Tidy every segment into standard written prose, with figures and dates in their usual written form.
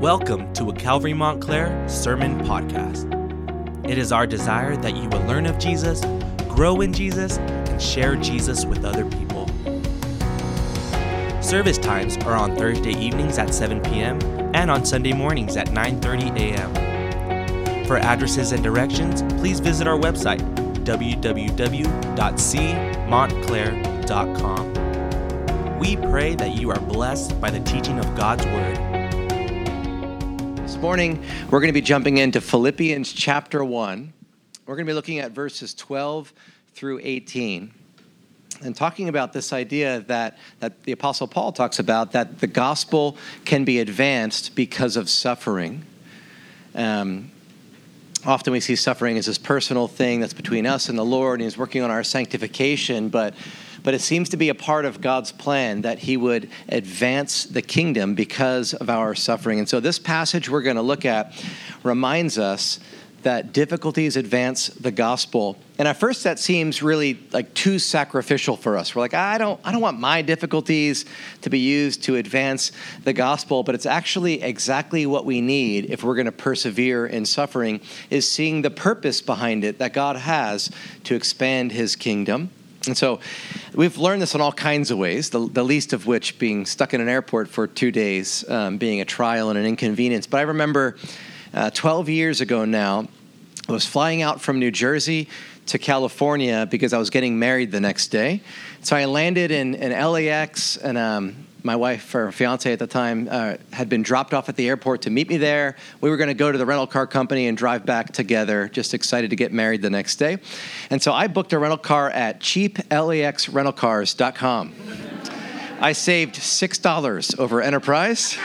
Welcome to a Calvary Montclair Sermon Podcast. It is our desire that you will learn of Jesus, grow in Jesus, and share Jesus with other people. Service times are on Thursday evenings at 7 p.m. and on Sunday mornings at 9:30 a.m. For addresses and directions, please visit our website, www.cmontclair.com. We pray that you are blessed by the teaching of God's Word. This morning, we're going to be jumping into Philippians chapter 1. We're going to be looking at verses 12 through 18 and talking about this idea that the Apostle Paul talks about, that the gospel can be advanced because of suffering. Often we see suffering as this personal thing that's between us and the Lord, and He's working on our sanctification, but it seems to be a part of God's plan that He would advance the kingdom because of our suffering. And so this passage we're going to look at reminds us that difficulties advance the gospel. And at first that seems really like too sacrificial for us. We're like, I don't want my difficulties to be used to advance the gospel, but it's actually exactly what we need if we're going to persevere in suffering, is seeing the purpose behind it that God has to expand His kingdom. And so we've learned this in all kinds of ways, the least of which being stuck in an airport for 2 days, being a trial and an inconvenience. But I remember 12 years ago now, I was flying out from New Jersey to California because I was getting married the next day. So I landed in LAX, and my wife, or fiance at the time, had been dropped off at the airport to meet me there. We were going to go to the rental car company and drive back together, just excited to get married the next day. And so I booked a rental car at cheapLAXrentalcars.com. I saved $6 over Enterprise.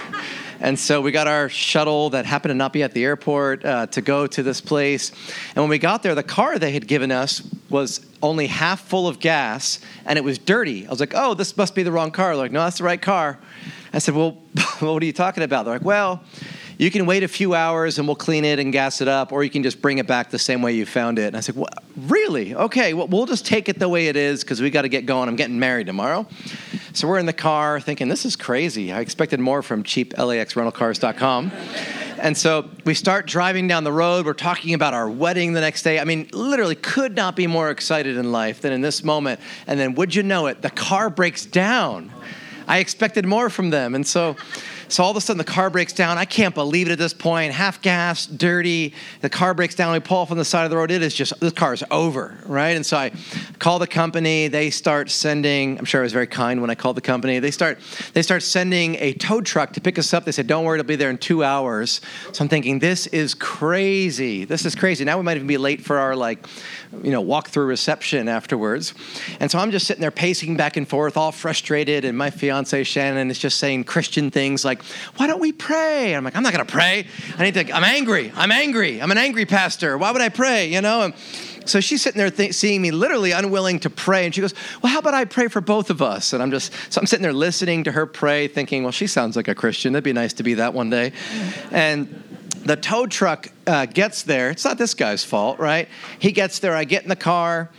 And so we got our shuttle that happened to not be at the airport to go to this place. And when we got there, the car they had given us was only half full of gas, and it was dirty. I was like, oh, this must be the wrong car. They're like, no, that's the right car. I said, well, what are you talking about? They're like, well, you can wait a few hours, and we'll clean it and gas it up, or you can just bring it back the same way you found it. And I said, well, really? Okay, well, we'll just take it the way it is because we got to get going. I'm getting married tomorrow. So we're in the car thinking, this is crazy. I expected more from cheapLAXrentalcars.com. And so we start driving down the road. We're talking about our wedding the next day. I mean, literally could not be more excited in life than in this moment. And then, would you know it, the car breaks down. I expected more from them. And so all of a sudden the car breaks down. I can't believe it at this point. Half gas, dirty. The car breaks down. We pull off on the side of the road. It is just, this car is over, right? And so I call the company. They start sending, I'm sure I was very kind when I called the company. They start sending a tow truck to pick us up. They said, don't worry, it'll be there in 2 hours. So I'm thinking, this is crazy. This is crazy. Now we might even be late for our walk-through reception afterwards. And so I'm just sitting there pacing back and forth, all frustrated. And my fiance, Shannon, is just saying Christian things like, why don't we pray? And I'm like, I'm not going to pray. I'm angry. I'm an angry pastor. Why would I pray? And so she's sitting there seeing me literally unwilling to pray. And she goes, well, how about I pray for both of us? And I'm sitting there listening to her pray, thinking, well, she sounds like a Christian. That'd be nice to be that one day. And the tow truck gets there. It's not this guy's fault, right? He gets there. I get in the car,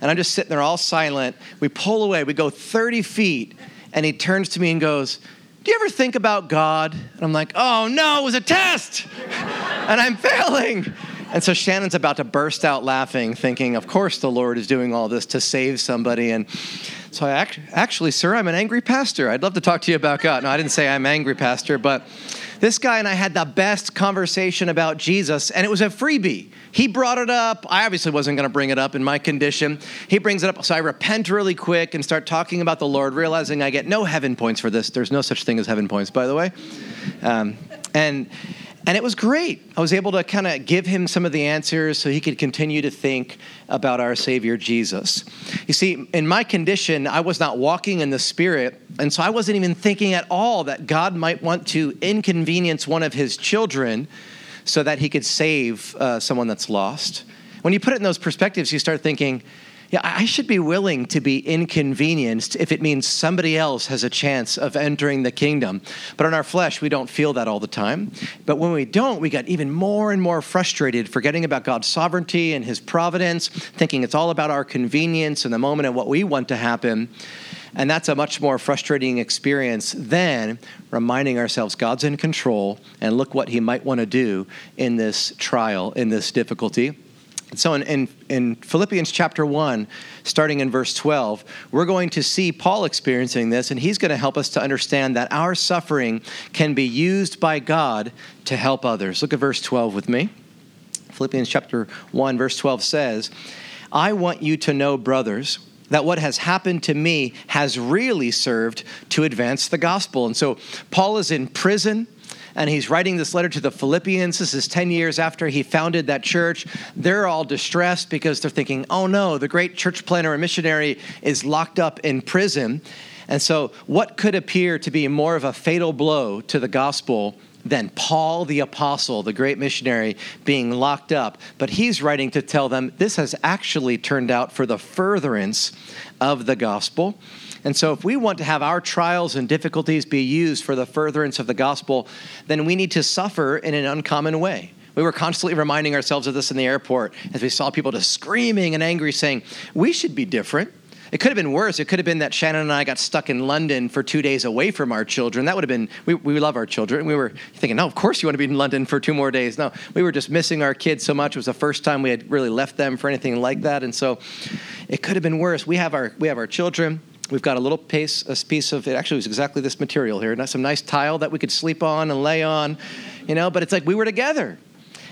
and I'm just sitting there all silent. We pull away. We go 30 feet, and he turns to me and goes, do you ever think about God? And I'm like, oh no, it was a test, and I'm failing. And so Shannon's about to burst out laughing, thinking, of course the Lord is doing all this to save somebody. And so I actually, sir, I'm an angry pastor. I'd love to talk to you about God. No, I didn't say I'm angry pastor, but this guy and I had the best conversation about Jesus, and it was a freebie. He brought it up. I obviously wasn't going to bring it up in my condition. He brings it up, so I repent really quick and start talking about the Lord, realizing I get no heaven points for this. There's no such thing as heaven points, by the way. And it was great. I was able to kind of give him some of the answers so he could continue to think about our Savior Jesus. You see, in my condition, I was not walking in the Spirit, and so I wasn't even thinking at all that God might want to inconvenience one of His children so that He could save someone that's lost. When you put it in those perspectives, you start thinking, yeah, I should be willing to be inconvenienced if it means somebody else has a chance of entering the kingdom. But in our flesh, we don't feel that all the time. But when we don't, we get even more and more frustrated, forgetting about God's sovereignty and His providence, thinking it's all about our convenience and the moment and what we want to happen. And that's a much more frustrating experience than reminding ourselves God's in control and look what he might want to do in this trial, in this difficulty. And so in Philippians chapter 1, starting in verse 12, we're going to see Paul experiencing this, and he's going to help us to understand that our suffering can be used by God to help others. Look at verse 12 with me. Philippians chapter 1, verse 12 says, I want you to know, brothers, that what has happened to me has really served to advance the gospel. And so Paul is in prison, and he's writing this letter to the Philippians. This is 10 years after he founded that church. They're all distressed because they're thinking, oh no, the great church planter and missionary is locked up in prison. And so what could appear to be more of a fatal blow to the gospel than Paul the apostle, the great missionary, being locked up? But he's writing to tell them this has actually turned out for the furtherance of the gospel. And so if we want to have our trials and difficulties be used for the furtherance of the gospel, then we need to suffer in an uncommon way. We were constantly reminding ourselves of this in the airport as we saw people just screaming and angry saying, we should be different. It could have been worse. It could have been that Shannon and I got stuck in London for 2 days away from our children. That would have been, we love our children. We were thinking, no, of course you want to be in London for 2 more days. No, we were just missing our kids so much. It was the first time we had really left them for anything like that. And so it could have been worse. We have our children. We've got a piece of, it actually was exactly this material here, some nice tile that we could sleep on and lay on, but it's like we were together.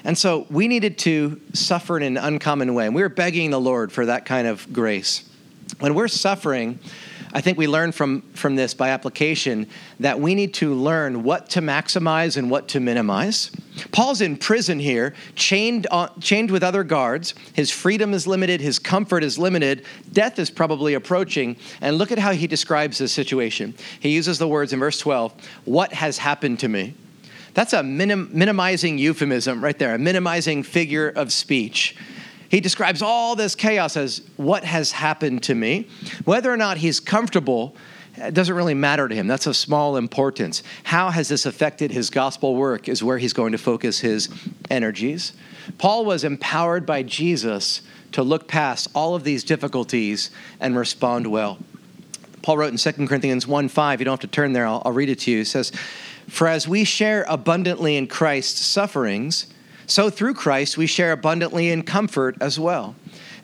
And so we needed to suffer in an uncommon way. And we were begging the Lord for that kind of grace. When we're suffering, I think we learn from this by application that we need to learn what to maximize and what to minimize. Paul's in prison here, chained with other guards. His freedom is limited. His comfort is limited. Death is probably approaching. And look at how he describes this situation. He uses the words in verse 12, what has happened to me? That's a minimizing euphemism right there, a minimizing figure of speech. He describes all this chaos as what has happened to me. Whether or not he's comfortable, it doesn't really matter to him. That's of small importance. How has this affected his gospel work is where he's going to focus his energies. Paul was empowered by Jesus to look past all of these difficulties and respond well. Paul wrote in 2 Corinthians 1:5, you don't have to turn there, I'll read it to you. It says, for as we share abundantly in Christ's sufferings, so through Christ, we share abundantly in comfort as well.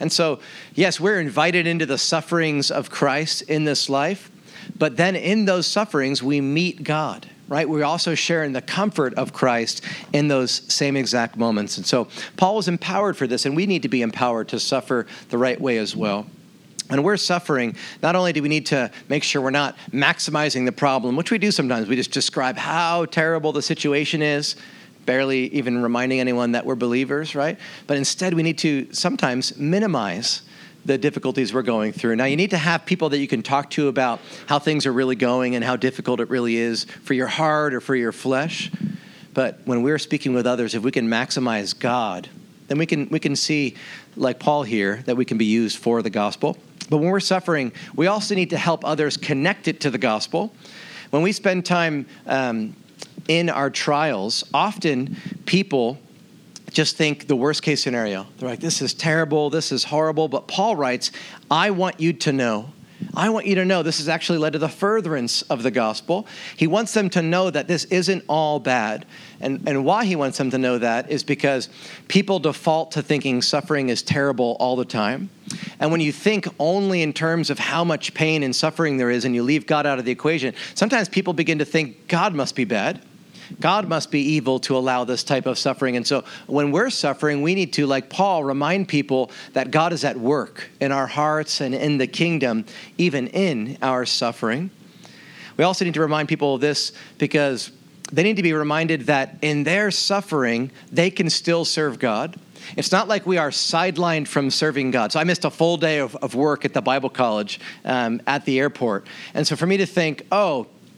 And so, yes, we're invited into the sufferings of Christ in this life, but then in those sufferings, we meet God, right? We also share in the comfort of Christ in those same exact moments. And so Paul was empowered for this, and we need to be empowered to suffer the right way as well. When we're suffering, not only do we need to make sure we're not maximizing the problem, which we do sometimes, we just describe how terrible the situation is, barely even reminding anyone that we're believers, right? But instead, we need to sometimes minimize the difficulties we're going through. Now, you need to have people that you can talk to about how things are really going and how difficult it really is for your heart or for your flesh. But when we're speaking with others, if we can maximize God, then we can see, like Paul here, that we can be used for the gospel. But when we're suffering, we also need to help others connect it to the gospel. When we spend time in our trials, often people just think the worst case scenario. They're like, this is terrible, this is horrible. But Paul writes, I want you to know this has actually led to the furtherance of the gospel. He wants them to know that this isn't all bad. And why he wants them to know that is because people default to thinking suffering is terrible all the time. And when you think only in terms of how much pain and suffering there is and you leave God out of the equation, sometimes people begin to think God must be bad. God must be evil to allow this type of suffering. And so when we're suffering, we need to, like Paul, remind people that God is at work in our hearts and in the kingdom, even in our suffering. We also need to remind people of this because they need to be reminded that in their suffering, they can still serve God. It's not like we are sidelined from serving God. So I missed a full day of work at the Bible college at the airport. And so for me to think,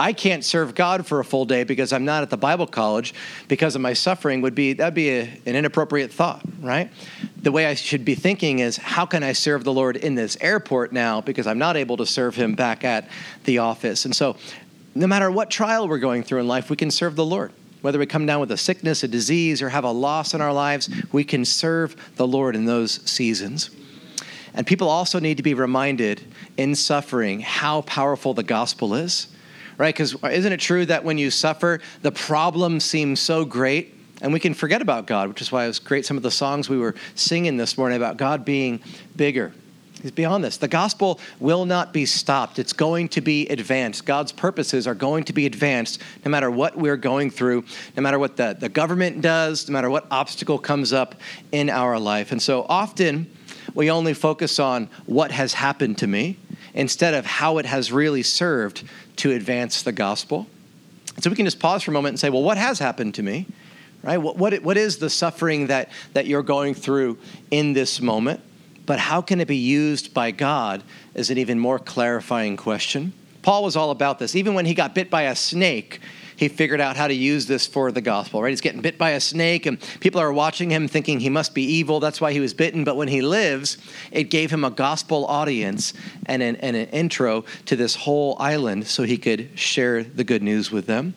I can't serve God for a full day because I'm not at the Bible college because of my suffering that'd be an inappropriate thought, right? The way I should be thinking is, how can I serve the Lord in this airport now because I'm not able to serve him back at the office? And so no matter what trial we're going through in life, we can serve the Lord. Whether we come down with a sickness, a disease, or have a loss in our lives, we can serve the Lord in those seasons. And people also need to be reminded in suffering how powerful the gospel is, right? Because isn't it true that when you suffer, the problem seems so great and we can forget about God, which is why it was great. Some of the songs we were singing this morning about God being bigger. He's beyond this. The gospel will not be stopped. It's going to be advanced. God's purposes are going to be advanced no matter what we're going through, no matter what the government does, no matter what obstacle comes up in our life. And so often we only focus on what has happened to me instead of how it has really served to advance the gospel. So we can just pause for a moment and say, well, what has happened to me, right? What is the suffering that you're going through in this moment? But how can it be used by God is an even more clarifying question. Paul was all about this. Even when he got bit by a snake, he figured out how to use this for the gospel, right? He's getting bit by a snake, and people are watching him thinking he must be evil. That's why he was bitten. But when he lives, it gave him a gospel audience and an intro to this whole island so he could share the good news with them.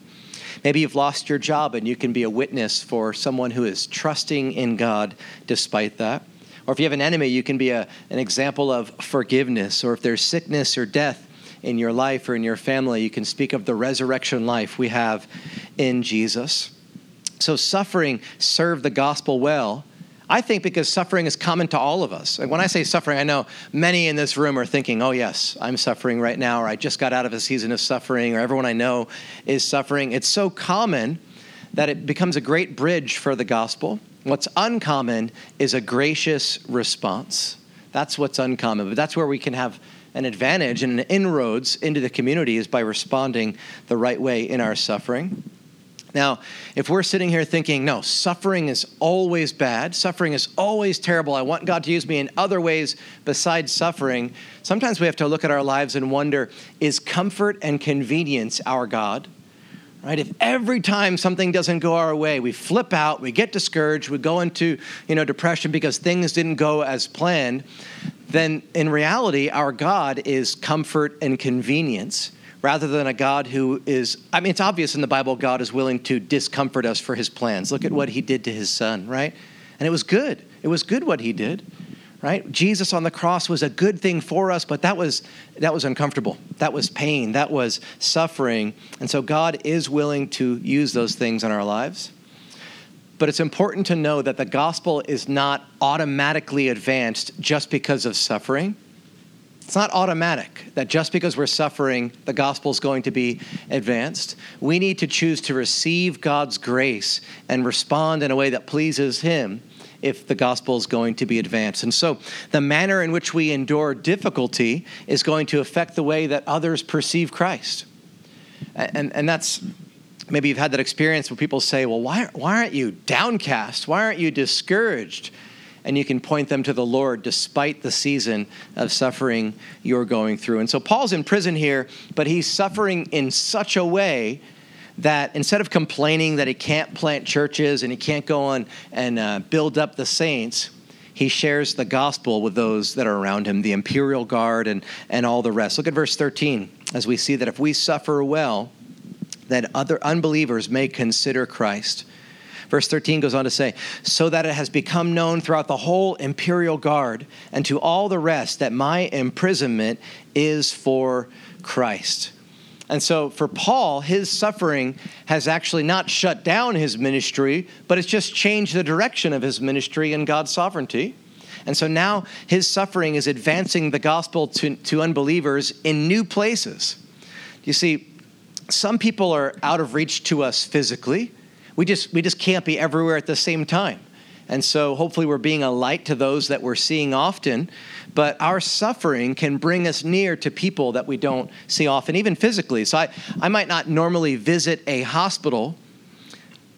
Maybe you've lost your job, and you can be a witness for someone who is trusting in God despite that. Or if you have an enemy, you can be an example of forgiveness. Or if there's sickness or death in your life or in your family, you can speak of the resurrection life we have in Jesus. So suffering served the gospel well, I think, because suffering is common to all of us. And when I say suffering, I know many in this room are thinking, oh, yes, I'm suffering right now, or I just got out of a season of suffering, or everyone I know is suffering. It's so common that it becomes a great bridge for the gospel. What's uncommon is a gracious response. That's what's uncommon, but that's where we can have an advantage and an inroads into the community is by responding the right way in our suffering. Now, if we're sitting here thinking, no, suffering is always bad, suffering is always terrible, I want God to use me in other ways besides suffering, sometimes we have to look at our lives and wonder, is comfort and convenience our God? Right? If every time something doesn't go our way, we flip out, we get discouraged, we go into, depression because things didn't go as planned, then in reality, our God is comfort and convenience rather than a God who is, it's obvious in the Bible, God is willing to discomfort us for his plans. Look at what he did to his son, right? And it was good. It was good what he did, right? Jesus on the cross was a good thing for us, but that was uncomfortable. That was pain. That was suffering. And so God is willing to use those things in our lives. But it's important to know that the gospel is not automatically advanced just because of suffering. It's not automatic that just because we're suffering, the gospel is going to be advanced. We need to choose to receive God's grace and respond in a way that pleases him if the gospel is going to be advanced. And so the manner in which we endure difficulty is going to affect the way that others perceive Christ. And that's, maybe you've had that experience where people say, well, why aren't you downcast? Why aren't you discouraged? And you can point them to the Lord despite the season of suffering you're going through. And so Paul's in prison here, but he's suffering in such a way that instead of complaining that he can't plant churches and he can't go on and build up the saints, he shares the gospel with those that are around him, the imperial guard and all the rest. Look at verse 13, as we see that if we suffer well, then other unbelievers may consider Christ. Verse 13 goes on to say, so that it has become known throughout the whole imperial guard and to all the rest that my imprisonment is for Christ. And so for Paul, his suffering has actually not shut down his ministry, but it's just changed the direction of his ministry and God's sovereignty. And so now his suffering is advancing the gospel to unbelievers in new places. You see, some people are out of reach to us physically. We just can't be everywhere at the same time. And so hopefully we're being a light to those that we're seeing often, but our suffering can bring us near to people that we don't see often, even physically. So I might not normally visit a hospital,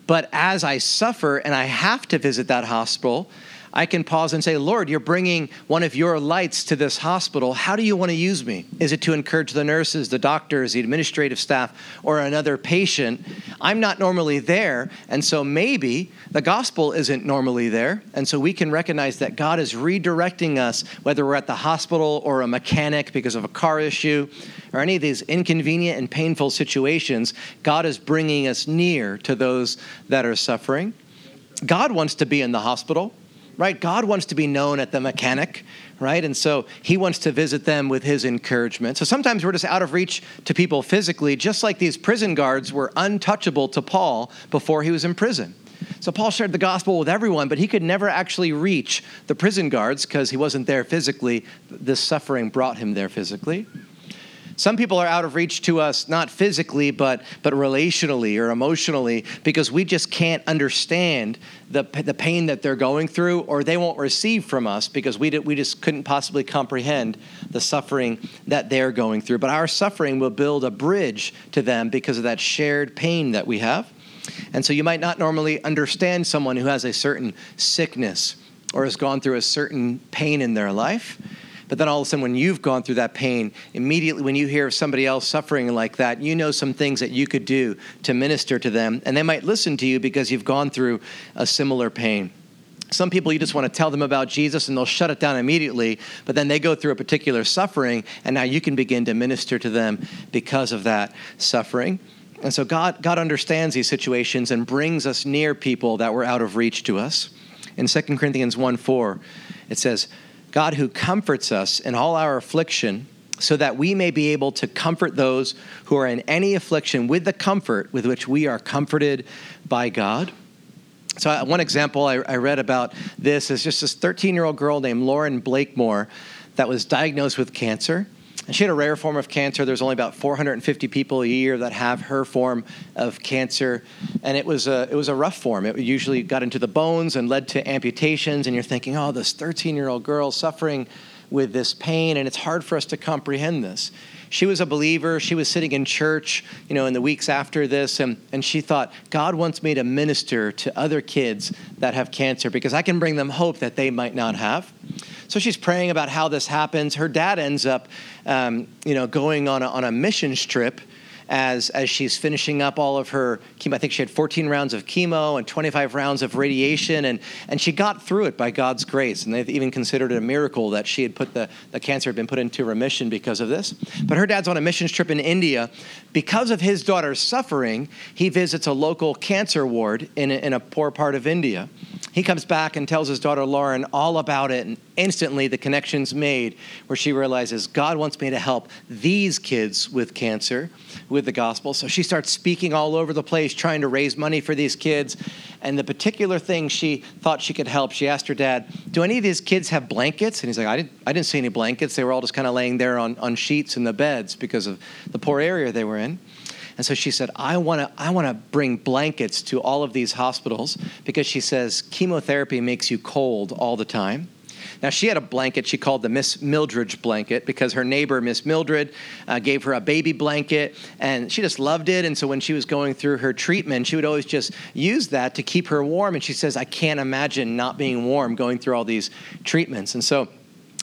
but as I suffer and I have to visit that hospital, I can pause and say, Lord, you're bringing one of your lights to this hospital. How do you want to use me? Is it to encourage the nurses, the doctors, the administrative staff, or another patient? I'm not normally there, and so maybe the gospel isn't normally there, and so we can recognize that God is redirecting us, whether we're at the hospital or a mechanic because of a car issue or any of these inconvenient and painful situations. God is bringing us near to those that are suffering. God wants to be in the hospital. right? God wants to be known at the mechanic, right? And so he wants to visit them with his encouragement. So sometimes we're just out of reach to people physically, just like these prison guards were untouchable to Paul before he was in prison. So Paul shared the gospel with everyone, but he could never actually reach the prison guards because he wasn't there physically. This suffering brought him there physically. Some people are out of reach to us, not physically, but relationally or emotionally, because we just can't understand the pain that they're going through, or they won't receive from us because we just couldn't possibly comprehend the suffering that they're going through. But our suffering will build a bridge to them because of that shared pain that we have. And so you might not normally understand someone who has a certain sickness or has gone through a certain pain in their life. But then all of a sudden, when you've gone through that pain, immediately when you hear of somebody else suffering like that, you know some things that you could do to minister to them. And they might listen to you because you've gone through a similar pain. Some people, you just want to tell them about Jesus and they'll shut it down immediately, but then they go through a particular suffering and now you can begin to minister to them because of that suffering. And so God understands these situations and brings us near people that were out of reach to us. In 2 Corinthians 1:4, it says, God who comforts us in all our affliction so that we may be able to comfort those who are in any affliction with the comfort with which we are comforted by God. So one example I read about this is just this 13-year-old girl named Lauren Blakemore that was diagnosed with cancer. And she had a rare form of cancer. There's only about 450 people a year that have her form of cancer. And it was a rough form. It usually got into the bones and led to amputations. And you're thinking, oh, this 13-year-old girl suffering with this pain, and it's hard for us to comprehend this. She was a believer. She was sitting in church, in the weeks after this, and she thought, God wants me to minister to other kids that have cancer because I can bring them hope that they might not have. So she's praying about how this happens. Her dad ends up, going on a missions trip as she's finishing up all of her chemo. I think she had 14 rounds of chemo and 25 rounds of radiation, and she got through it by God's grace. And they've even considered it a miracle that she had the cancer had been put into remission because of this. But her dad's on a missions trip in India. Because of his daughter's suffering, he visits a local cancer ward in a poor part of India. He comes back and tells his daughter Lauren all about it, and instantly the connection's made where she realizes God wants me to help these kids with cancer with the gospel. So she starts speaking all over the place, trying to raise money for these kids. And the particular thing she thought she could help, she asked her dad, do any of these kids have blankets? And he's like, I didn't see any blankets. They were all just kind of laying there on sheets in the beds because of the poor area they were in. And so she said, I want to bring blankets to all of these hospitals because she says chemotherapy makes you cold all the time. Now, she had a blanket she called the Miss Mildred blanket because her neighbor, Miss Mildred, gave her a baby blanket, and she just loved it. And so when she was going through her treatment, she would always just use that to keep her warm. And she says, I can't imagine not being warm going through all these treatments. And so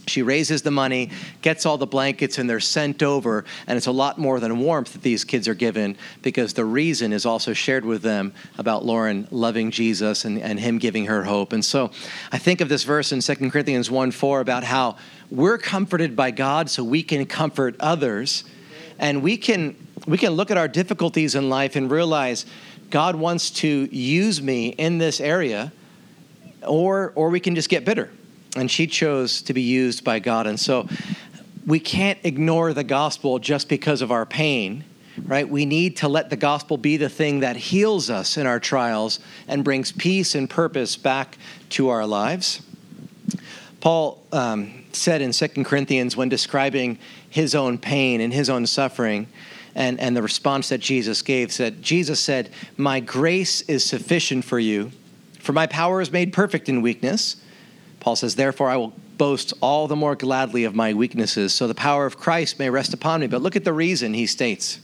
she raises the money, gets all the blankets, and they're sent over. And it's a lot more than warmth that these kids are given because the reason is also shared with them about Lauren loving Jesus and him giving her hope. And so I think of this verse in 2 Corinthians 1:4 about how we're comforted by God so we can comfort others. And we can look at our difficulties in life and realize God wants to use me in this area, or we can just get bitter. And she chose to be used by God. And so we can't ignore the gospel just because of our pain, right? We need to let the gospel be the thing that heals us in our trials and brings peace and purpose back to our lives. Paul said in 2 Corinthians when describing his own pain and his own suffering and the response that Jesus gave, Jesus said, my grace is sufficient for you, for my power is made perfect in weakness. Paul says, therefore, I will boast all the more gladly of my weaknesses, so the power of Christ may rest upon me. But look at the reason he states.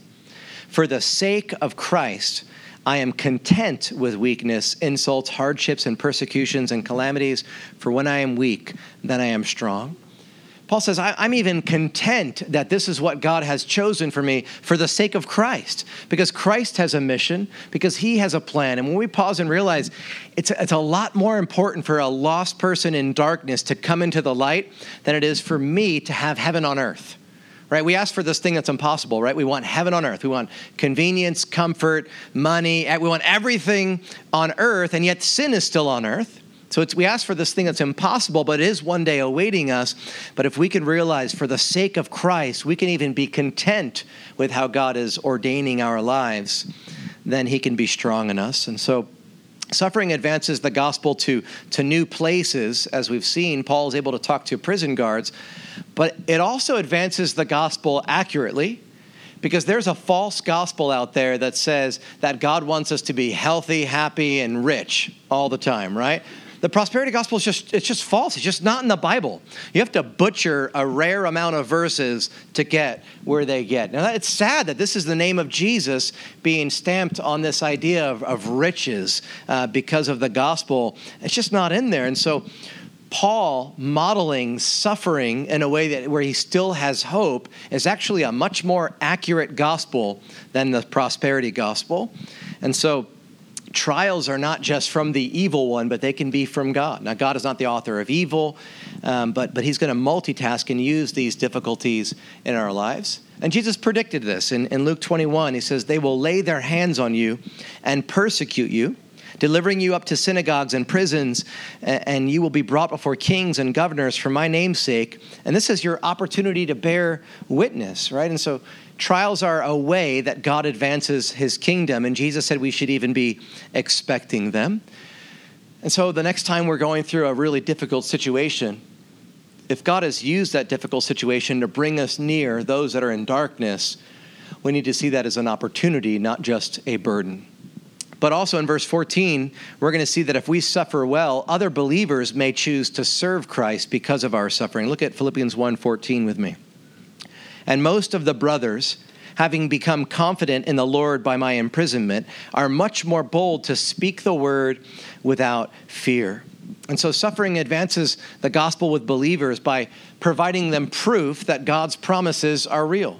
For the sake of Christ, I am content with weakness, insults, hardships, and persecutions and calamities. For when I am weak, then I am strong. Paul says, I'm even content that this is what God has chosen for me for the sake of Christ, because Christ has a mission, because he has a plan. And when we pause and realize it's a lot more important for a lost person in darkness to come into the light than it is for me to have heaven on earth, right? We ask for this thing that's impossible, right? We want heaven on earth. We want convenience, comfort, money. We want everything on earth, and yet sin is still on earth. So we ask for this thing that's impossible, but it is one day awaiting us. But if we can realize for the sake of Christ, we can even be content with how God is ordaining our lives, then he can be strong in us. And so suffering advances the gospel to new places. As we've seen, Paul is able to talk to prison guards, but it also advances the gospel accurately, because there's a false gospel out there that says that God wants us to be healthy, happy, and rich all the time, right? The prosperity gospel is just false. It's just not in the Bible. You have to butcher a rare amount of verses to get where they get. Now, it's sad that this is the name of Jesus being stamped on this idea of riches because of the gospel. It's just not in there. And so Paul modeling suffering in a way that where he still has hope is actually a much more accurate gospel than the prosperity gospel. And so trials are not just from the evil one, but they can be from God. Now, God is not the author of evil, but he's going to multitask and use these difficulties in our lives. And Jesus predicted this. In Luke 21, he says, "They will lay their hands on you and persecute you, delivering you up to synagogues and prisons, and you will be brought before kings and governors for my name's sake." And this is your opportunity to bear witness, right? And so trials are a way that God advances his kingdom, and Jesus said we should even be expecting them. And so the next time we're going through a really difficult situation, if God has used that difficult situation to bring us near those that are in darkness, we need to see that as an opportunity, not just a burden. But also in verse 14, we're going to see that if we suffer well, other believers may choose to serve Christ because of our suffering. Look at Philippians 1:14 with me. "And most of the brothers, having become confident in the Lord by my imprisonment, are much more bold to speak the word without fear." And so suffering advances the gospel with believers by providing them proof that God's promises are real.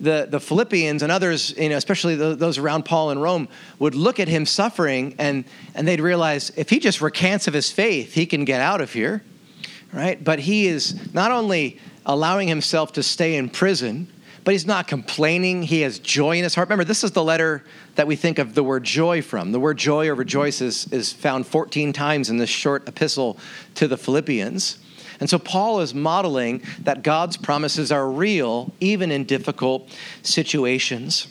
The Philippians and others, especially those around Paul in Rome, would look at him suffering and they'd realize if he just recants of his faith, he can get out of here, right? But he is not only allowing himself to stay in prison, but he's not complaining. He has joy in his heart. Remember, this is the letter that we think of the word joy from. The word joy or rejoice is found 14 times in this short epistle to the Philippians. And so Paul is modeling that God's promises are real, even in difficult situations.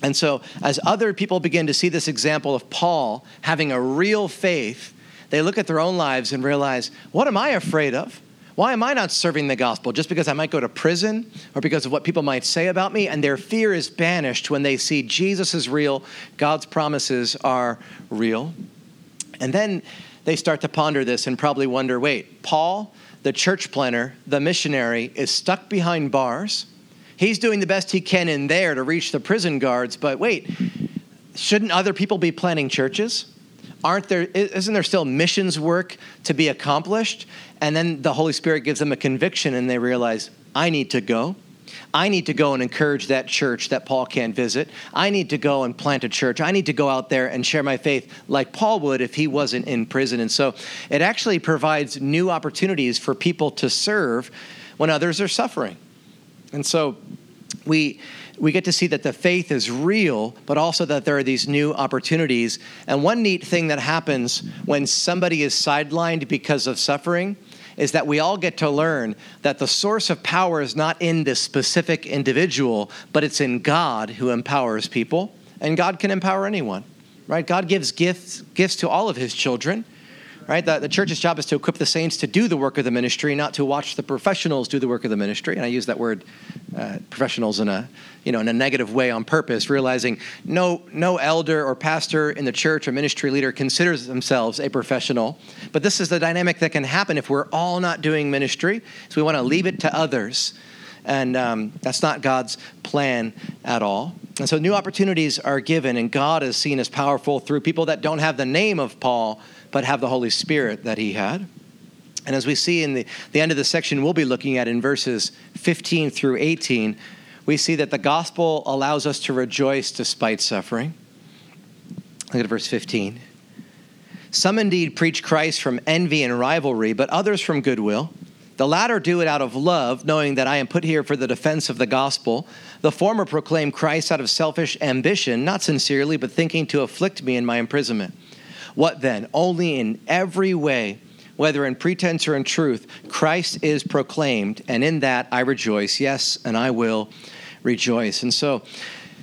And so as other people begin to see this example of Paul having a real faith, they look at their own lives and realize, what am I afraid of? Why am I not serving the gospel? Just because I might go to prison or because of what people might say about me? And their fear is banished when they see Jesus is real, God's promises are real. And then they start to ponder this and probably wonder, wait, Paul, the church planner, the missionary, is stuck behind bars. He's doing the best he can in there to reach the prison guards, but wait, shouldn't other people be planning churches? Isn't there still missions work to be accomplished? And then the Holy Spirit gives them a conviction and they realize, I need to go. I need to go and encourage that church that Paul can't visit. I need to go and plant a church. I need to go out there and share my faith like Paul would if he wasn't in prison. And so it actually provides new opportunities for people to serve when others are suffering. And so we get to see that the faith is real, but also that there are these new opportunities. And one neat thing that happens when somebody is sidelined because of suffering is that we all get to learn that the source of power is not in this specific individual, but it's in God who empowers people. And God can empower anyone, right? God gives gifts to all of his children, right? The church's job is to equip the saints to do the work of the ministry, not to watch the professionals do the work of the ministry. And I use that word professionals in a negative way on purpose, realizing no elder or pastor in the church or ministry leader considers themselves a professional. But this is the dynamic that can happen if we're all not doing ministry. So we want to leave it to others. And that's not God's plan at all. And so new opportunities are given, and God is seen as powerful through people that don't have the name of Paul, but have the Holy Spirit that he had. And as we see in the end of the section we'll be looking at in verses 15 through 18, we see that the gospel allows us to rejoice despite suffering. Look at verse 15. "Some indeed preach Christ from envy and rivalry, but others from goodwill. The latter do it out of love, knowing that I am put here for the defense of the gospel. The former proclaim Christ out of selfish ambition, not sincerely, but thinking to afflict me in my imprisonment. What then? Only in every way, whether in pretense or in truth, Christ is proclaimed, and in that I rejoice. Yes, and I will rejoice. And so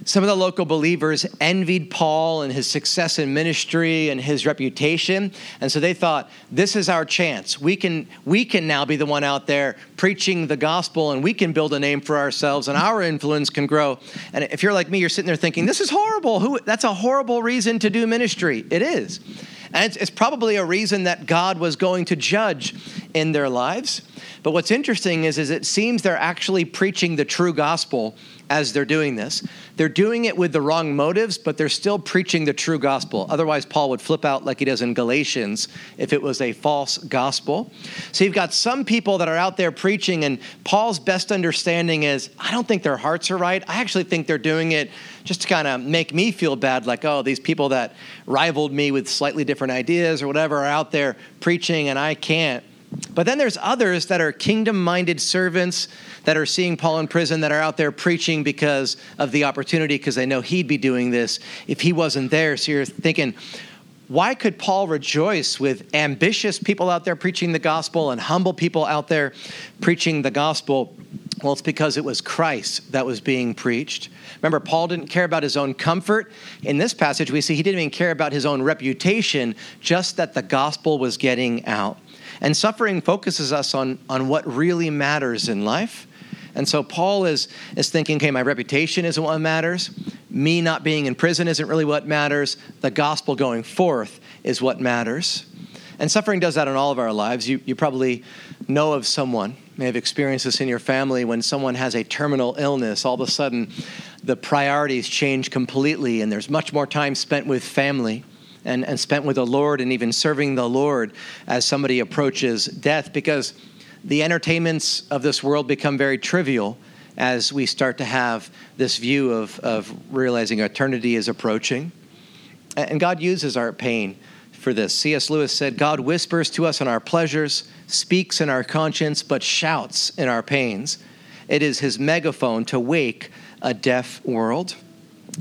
some of the local believers envied Paul and his success in ministry and his reputation. And so they thought, this is our chance. We can now be the one out there preaching the gospel, and we can build a name for ourselves, and our influence can grow. And if you're like me, you're sitting there thinking, this is horrible. That's a horrible reason to do ministry. It is. And it's probably a reason that God was going to judge in their lives. But what's interesting is it seems they're actually preaching the true gospel as they're doing this. They're doing it with the wrong motives, but they're still preaching the true gospel. Otherwise, Paul would flip out like he does in Galatians if it was a false gospel. So you've got some people that are out there preaching, and Paul's best understanding is, I don't think their hearts are right. I actually think they're doing it just to kind of make me feel bad, like, oh, these people that rivaled me with slightly different ideas or whatever are out there preaching, and I can't. But then there's others that are kingdom-minded servants that are seeing Paul in prison that are out there preaching because of the opportunity, because they know he'd be doing this if he wasn't there. So you're thinking, why could Paul rejoice with ambitious people out there preaching the gospel and humble people out there preaching the gospel? Well, it's because it was Christ that was being preached. Remember, Paul didn't care about his own comfort. In this passage, we see he didn't even care about his own reputation, just that the gospel was getting out. And suffering focuses us on what really matters in life. And so Paul is thinking, okay, my reputation isn't what matters. Me not being in prison isn't really what matters. The gospel going forth is what matters. And suffering does that in all of our lives. You probably know of someone, may have experienced this in your family, when someone has a terminal illness, all of a sudden the priorities change completely, and there's much more time spent with family and spent with the Lord, and even serving the Lord as somebody approaches death, because the entertainments of this world become very trivial as we start to have this view of realizing eternity is approaching. And God uses our pain for this. C.S. Lewis said, God whispers to us in our pleasures, speaks in our conscience, but shouts in our pains. It is his megaphone to wake a deaf world.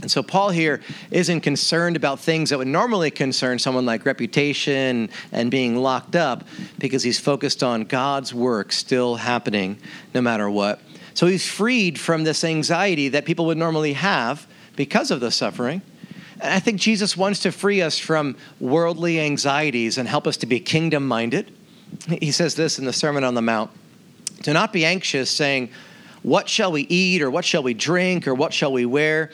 And so Paul here isn't concerned about things that would normally concern someone, like reputation and being locked up, because he's focused on God's work still happening no matter what. So he's freed from this anxiety that people would normally have because of the suffering. And I think Jesus wants to free us from worldly anxieties and help us to be kingdom-minded. He says this in the Sermon on the Mount, "Do not be anxious, saying, 'What shall we eat?' or 'What shall we drink?' or 'What shall we wear?'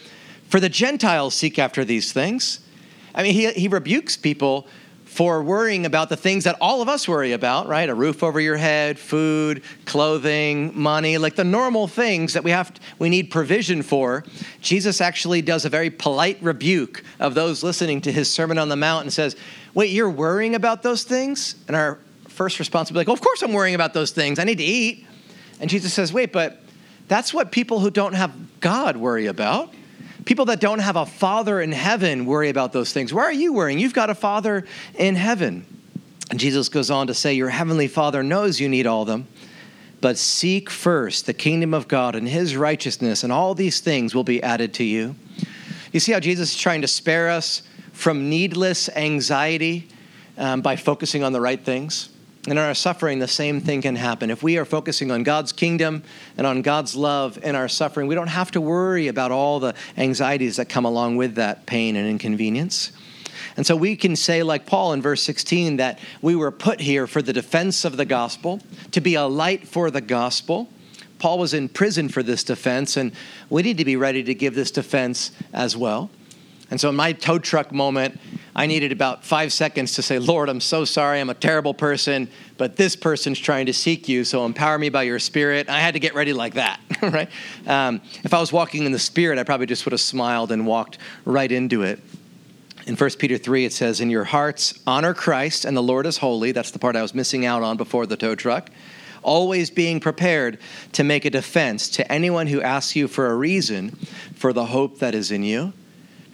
For the Gentiles seek after these things." I mean, he rebukes people for worrying about the things that all of us worry about, right? A roof over your head, food, clothing, money, like the normal things that we need provision for. Jesus actually does a very polite rebuke of those listening to his Sermon on the Mount and says, wait, you're worrying about those things? And our first response would be like, oh, of course I'm worrying about those things. I need to eat. And Jesus says, wait, but that's what people who don't have God worry about. People that don't have a Father in heaven worry about those things. Why are you worrying? You've got a Father in heaven. And Jesus goes on to say, your heavenly Father knows you need all them, but seek first the kingdom of God and his righteousness, and all these things will be added to you. You see how Jesus is trying to spare us from needless anxiety by focusing on the right things? And in our suffering, the same thing can happen. If we are focusing on God's kingdom and on God's love in our suffering, we don't have to worry about all the anxieties that come along with that pain and inconvenience. And so we can say, like Paul in verse 16, that we were put here for the defense of the gospel, to be a light for the gospel. Paul was in prison for this defense, and we need to be ready to give this defense as well. And so in my tow truck moment, I needed about 5 seconds to say, Lord, I'm so sorry. I'm a terrible person, but this person's trying to seek you, so empower me by your Spirit. I had to get ready like that, right? If I was walking in the Spirit, I probably just would have smiled and walked right into it. In 1 Peter 3, it says, in your hearts, honor Christ, and the Lord is holy. That's the part I was missing out on before the tow truck. Always being prepared to make a defense to anyone who asks you for a reason for the hope that is in you.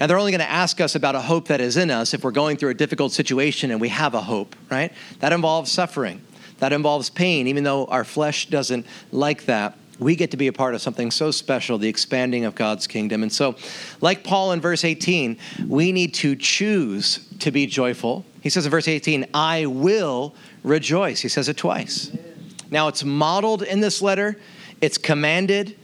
Now, they're only going to ask us about a hope that is in us if we're going through a difficult situation and we have a hope, right? That involves suffering. That involves pain, even though our flesh doesn't like that. We get to be a part of something so special, the expanding of God's kingdom. And so, like Paul in verse 18, we need to choose to be joyful. He says in verse 18, I will rejoice. He says it twice. Now it's modeled in this letter. It's commanded.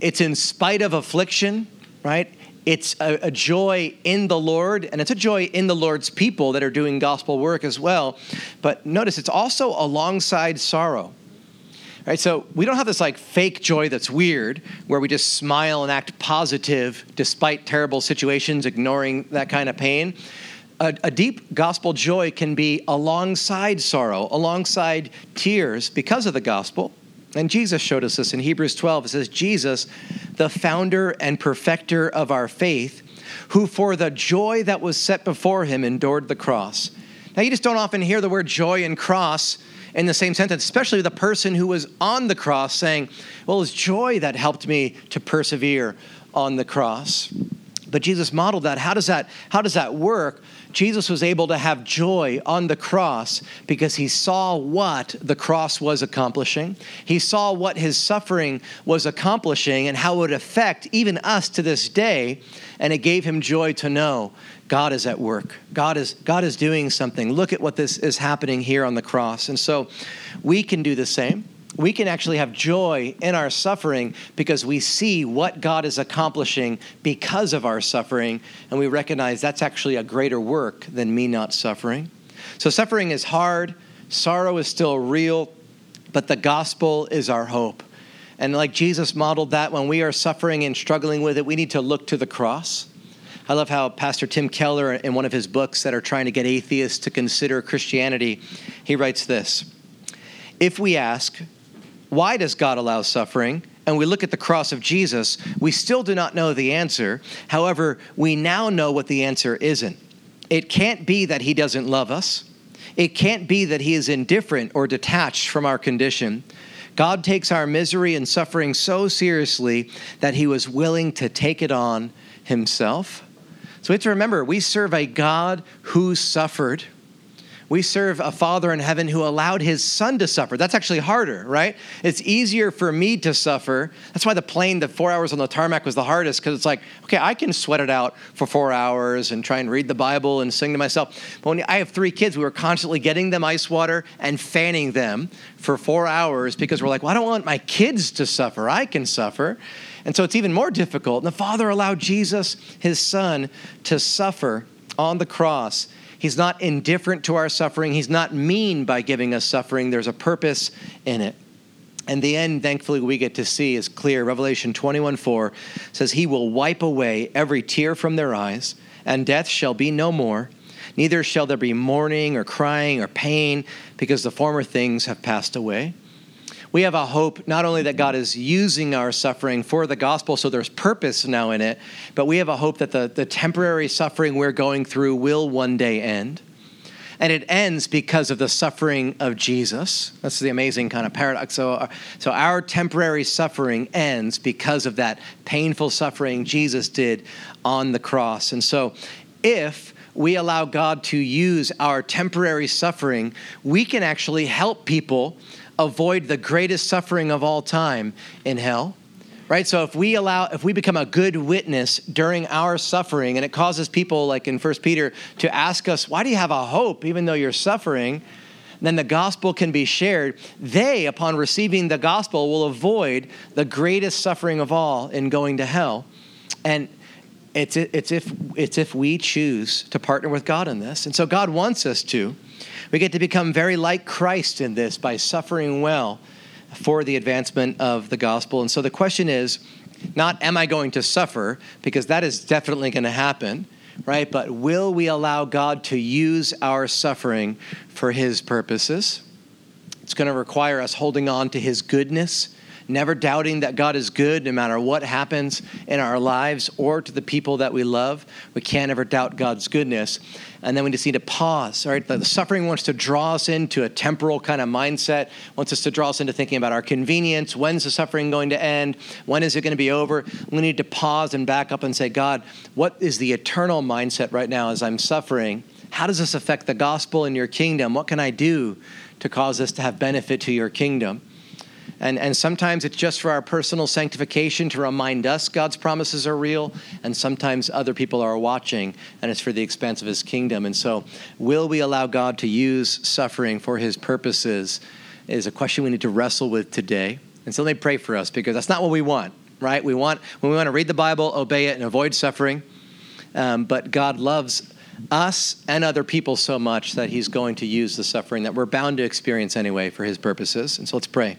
It's in spite of affliction, right? It's a joy in the Lord, and it's a joy in the Lord's people that are doing gospel work as well. But notice it's also alongside sorrow. Right, so we don't have this like fake joy that's weird where we just smile and act positive despite terrible situations, ignoring that kind of pain. A deep gospel joy can be alongside sorrow, alongside tears because of the gospel. And Jesus showed us this in Hebrews 12. It says, Jesus, the founder and perfecter of our faith, who for the joy that was set before him endured the cross. Now, you just don't often hear the word joy and cross in the same sentence, especially the person who was on the cross saying, well, it's joy that helped me to persevere on the cross. But Jesus modeled that. How does that work? Jesus was able to have joy on the cross because he saw what the cross was accomplishing. He saw what his suffering was accomplishing and how it would affect even us to this day. And it gave him joy to know God is at work. God is doing something. Look at what this is happening here on the cross. And so we can do the same. We can actually have joy in our suffering because we see what God is accomplishing because of our suffering, and we recognize that's actually a greater work than me not suffering. So suffering is hard, sorrow is still real, but the gospel is our hope. And like Jesus modeled that, when we are suffering and struggling with it, we need to look to the cross. I love how Pastor Tim Keller, in one of his books that are trying to get atheists to consider Christianity, he writes this: if we ask, why does God allow suffering? And we look at the cross of Jesus, we still do not know the answer. However, we now know what the answer isn't. It can't be that he doesn't love us. It can't be that he is indifferent or detached from our condition. God takes our misery and suffering so seriously that he was willing to take it on himself. So we have to remember, we serve a God who suffered. We serve a Father in heaven who allowed his Son to suffer. That's actually harder, right? It's easier for me to suffer. That's why the 4 hours on the tarmac was the hardest, because it's like, okay, I can sweat it out for 4 hours and try and read the Bible and sing to myself. But when I have 3 kids, we were constantly getting them ice water and fanning them for 4 hours because we're like, well, I don't want my kids to suffer. I can suffer. And so it's even more difficult. And the Father allowed Jesus, his Son, to suffer on the cross. He's not indifferent to our suffering. He's not mean by giving us suffering. There's a purpose in it. And the end, thankfully, we get to see is clear. Revelation 21:4 says, he will wipe away every tear from their eyes, and death shall be no more. Neither shall there be mourning or crying or pain, because the former things have passed away. We have a hope not only that God is using our suffering for the gospel, so there's purpose now in it, but we have a hope that the temporary suffering we're going through will one day end. And it ends because of the suffering of Jesus. That's the amazing kind of paradox. So our temporary suffering ends because of that painful suffering Jesus did on the cross. And so if we allow God to use our temporary suffering, we can actually help people avoid the greatest suffering of all time in hell, right? So if we become a good witness during our suffering, and it causes people, like in 1 Peter, to ask us, why do you have a hope even though you're suffering? Then the gospel can be shared. They, upon receiving the gospel, will avoid the greatest suffering of all in going to hell. And it's if we choose to partner with God in this. And so God wants us to. We get to become very like Christ in this by suffering well for the advancement of the gospel. And so the question is not, am I going to suffer? Because that is definitely going to happen, right? But will we allow God to use our suffering for his purposes? It's going to require us holding on to his goodness, never doubting that God is good no matter what happens in our lives or to the people that we love. We can't ever doubt God's goodness. And then we just need to pause, all right? The suffering wants to draw us into a temporal kind of mindset, wants us to draw us into thinking about our convenience. When's the suffering going to end? When is it going to be over? We need to pause and back up and say, God, what is the eternal mindset right now as I'm suffering? How does this affect the gospel in your kingdom? What can I do to cause this to have benefit to your kingdom? And sometimes it's just for our personal sanctification to remind us God's promises are real, and sometimes other people are watching, and it's for the expanse of his kingdom. And so will we allow God to use suffering for his purposes is a question we need to wrestle with today. And so let me pray for us, because that's not what we want, right? When we want to read the Bible, obey it, and avoid suffering. But God loves us and other people so much that he's going to use the suffering that we're bound to experience anyway for his purposes. And so let's pray.